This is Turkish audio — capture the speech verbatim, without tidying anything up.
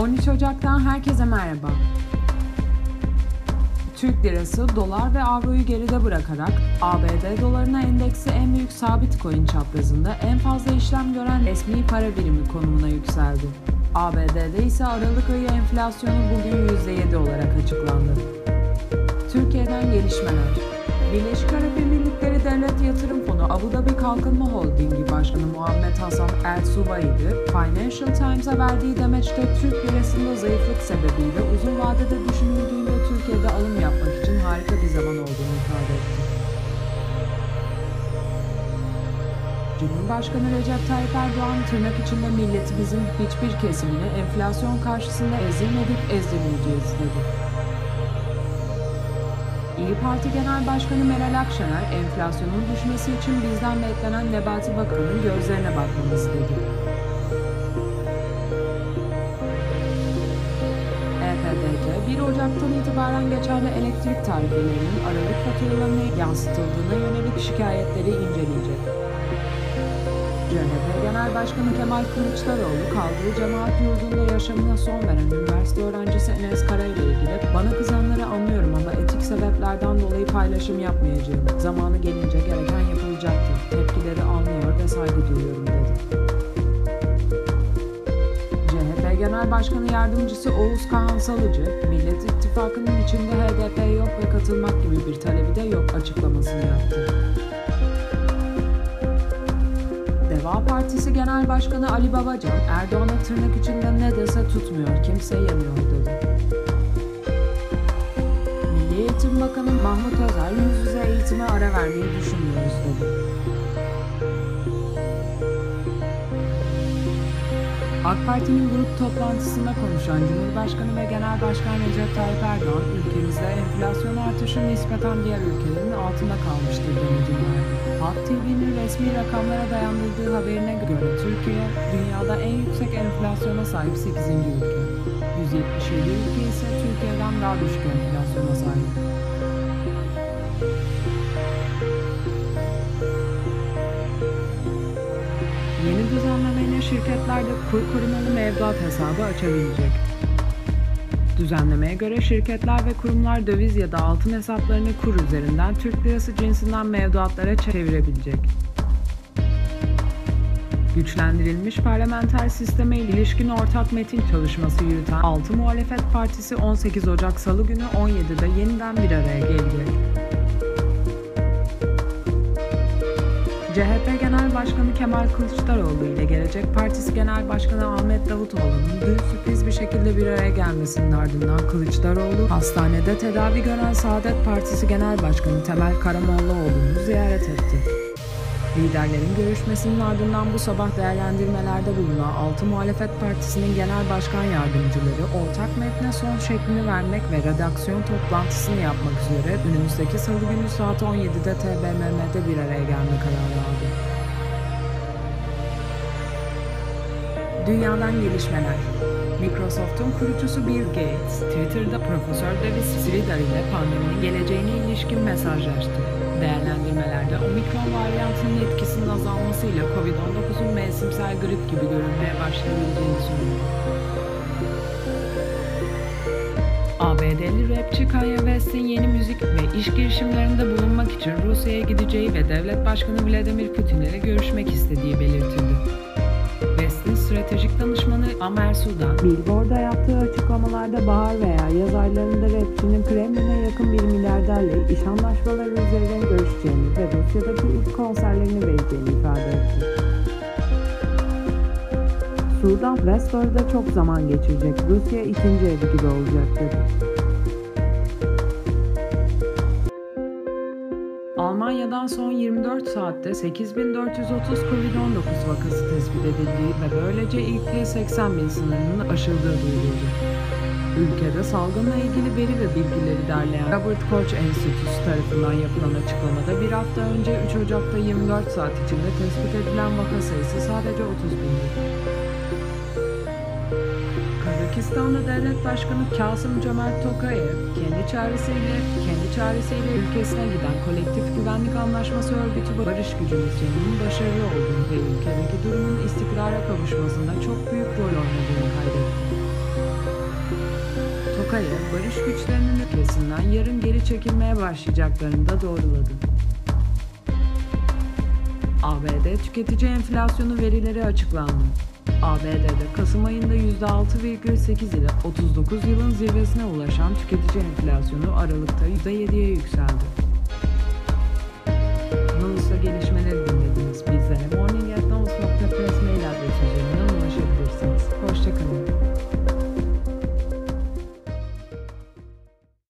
on üç Ocak'tan herkese merhaba. Türk lirası, dolar ve avroyu geride bırakarak A B D dolarına endeksi en büyük sabit coin çaprazında en fazla işlem gören resmi para birimi konumuna yükseldi. A B D'de ise Aralık ayı enflasyonu bugün yüzde yedi olarak açıklandı. Türkiye'den gelişmeler. Birleşik Arap Emirlikleri Devlet Yatırım Fonu Abu Dhabi Kalkınma Holdingi Başkanı Muhammed Hasan El Subaydi, Financial Times'a verdiği demeçte Türk lirasında zayıflık sebebiyle uzun vadede düşünüldüğünde Türkiye'de alım yapmak için harika bir zaman olduğunu ifade etti. Cumhurbaşkanı Recep Tayyip Erdoğan, tırnak içinde milletimizin hiçbir kesimini enflasyon karşısında ezilmedik, ezdirmeyeceğiz dedi. İYİ Parti Genel Başkanı Meral Akşener, enflasyonun düşmesi için bizden beklenen Nebati Bakan'ın gözlerine bakmamız dedi. E P D K, bir Ocak'tan itibaren geçerli elektrik tarifelerinin Aralık faturalarına yansıtıldığına yönelik şikayetleri inceleyecek. C H P Genel Başkanı Kemal Kılıçdaroğlu, kaldığı cemaat yurdunda yaşamına son veren üniversite öğrencisi Enes Kara ile ilgili "Bana kızanları anlıyorum ama etik sebeplerden dolayı paylaşım yapmayacağım. Zamanı gelince gereken yapılacaktır. Tepkileri anlıyor ve saygı duyuyorum" dedi. C H P Genel Başkanı Yardımcısı Oğuz Kağan Salıcı, "Millet İttifakı'nın içinde H D P yok ve katılmak gibi bir talebi de yok" açıklamasını yaptı. Deva Partisi Genel Başkanı Ali Babacan, "Erdoğan'a tırnak içinde ne dese tutmuyor, kimse yemiyor" dedi. Milli Eğitim Bakanı Mahmut Özer, "Yüz yüze eğitime ara vermeyi düşünmüyoruz" dedi. A K Parti'nin grup toplantısında konuşan Cumhurbaşkanı ve Genel Başkan Recep Tayyip Erdoğan, "Ülkemizde enflasyon artışı nispeten diğer ülkelerin altında kalmıştır" dedi. Halk T V'nin resmi rakamlara dayandırdığı haberine göre Türkiye, dünyada en yüksek enflasyona sahip sekizinci ülke. yüz yetmiş yedi ülke ise Türkiye'den daha düşük enflasyona sahip. Yeni düzenlemeyle şirketler de kur korumalı mevduat hesabı açabilecek. Düzenlemeye göre şirketler ve kurumlar döviz ya da altın hesaplarını kur üzerinden Türk lirası cinsinden mevduatlara çevirebilecek. Güçlendirilmiş parlamenter sisteme ilişkin ortak metin çalışması yürüten altı muhalefet partisi on sekiz Ocak Salı günü on yedide yeniden bir araya gelecek. C H P Genel Başkanı Kemal Kılıçdaroğlu ile Gelecek Partisi Genel Başkanı Ahmet Davutoğlu'nun dün sürpriz bir şekilde bir araya gelmesinin ardından Kılıçdaroğlu, hastanede tedavi gören Saadet Partisi Genel Başkanı Temel Karamollaoğlu'nu ziyaret etti. Liderlerin görüşmesinin ardından bu sabah değerlendirmelerde bulunan altı muhalefet partisinin genel başkan yardımcıları, ortak metne son şeklini vermek ve redaksiyon toplantısını yapmak üzere önümüzdeki salı günü saat on yedide T B M M'de bir araya gelme kararı aldı. Dünyadan gelişmeler. Microsoft'un kurucusu Bill Gates, Twitter'da Profesör Davis Sridhar ile pandeminin geleceğine ilişkin mesajlaştı. Değerlendirmelerde omikron varyantının etkisinin azalmasıyla covid on dokuzun mevsimsel grip gibi görünmeye başlayabileceğini söylüyor. A B D'li rapçi Kanye West'in yeni müzik ve iş girişimlerinde bulunmak için Rusya'ya gideceği ve Devlet Başkanı Vladimir Putin ile görüşmek istediği belirtildi. Stratejik danışmanı Amel Sudan, Billboard'a yaptığı açıklamalarda bahar veya yaz aylarında rapçinin Kremlin'e yakın bir milyarderle iş anlaşmaları üzerinden görüşeceğini ve Rusya'daki ilk konserlerini vereceğini ifade etti. Sudan, "Westborough'da çok zaman geçirecek, Rusya ikinci evi gibi olacak" dedi. Almanya'dan son yirmi dört saatte sekiz bin dört yüz otuz covid on dokuz vakası tespit edildiği ve böylece ilk kez seksen bin sınırının aşıldığı duyuruldu. Ülkede salgınla ilgili veri ve bilgileri derleyen Robert Koch Enstitüsü tarafından yapılan açıklamada bir hafta önce üç Ocak'ta yirmi dört saat içinde tespit edilen vaka sayısı sadece otuz bindi. Kazakistan'da Devlet Başkanı Kasım Cömert Tokayev, kendi çaresiyle, kendi çaresiyle ülkesine giden Kolektif Güvenlik Anlaşması Örgütü barış gücü misyonunun başarılı olduğunu ve ülkedeki durumun istikrara kavuşmasında çok büyük rol oynadığını kaydetti. Tokay'ı barış güçlerinin ülkesinden yarın geri çekilmeye başlayacaklarını da doğruladı. A B D tüketici enflasyonu verileri açıklandı. A B D'de Kasım ayında yüzde altı virgül sekiz ile otuz dokuz yılın zirvesine ulaşan tüketici enflasyonu Aralık'ta yüzde yediye yükseldi.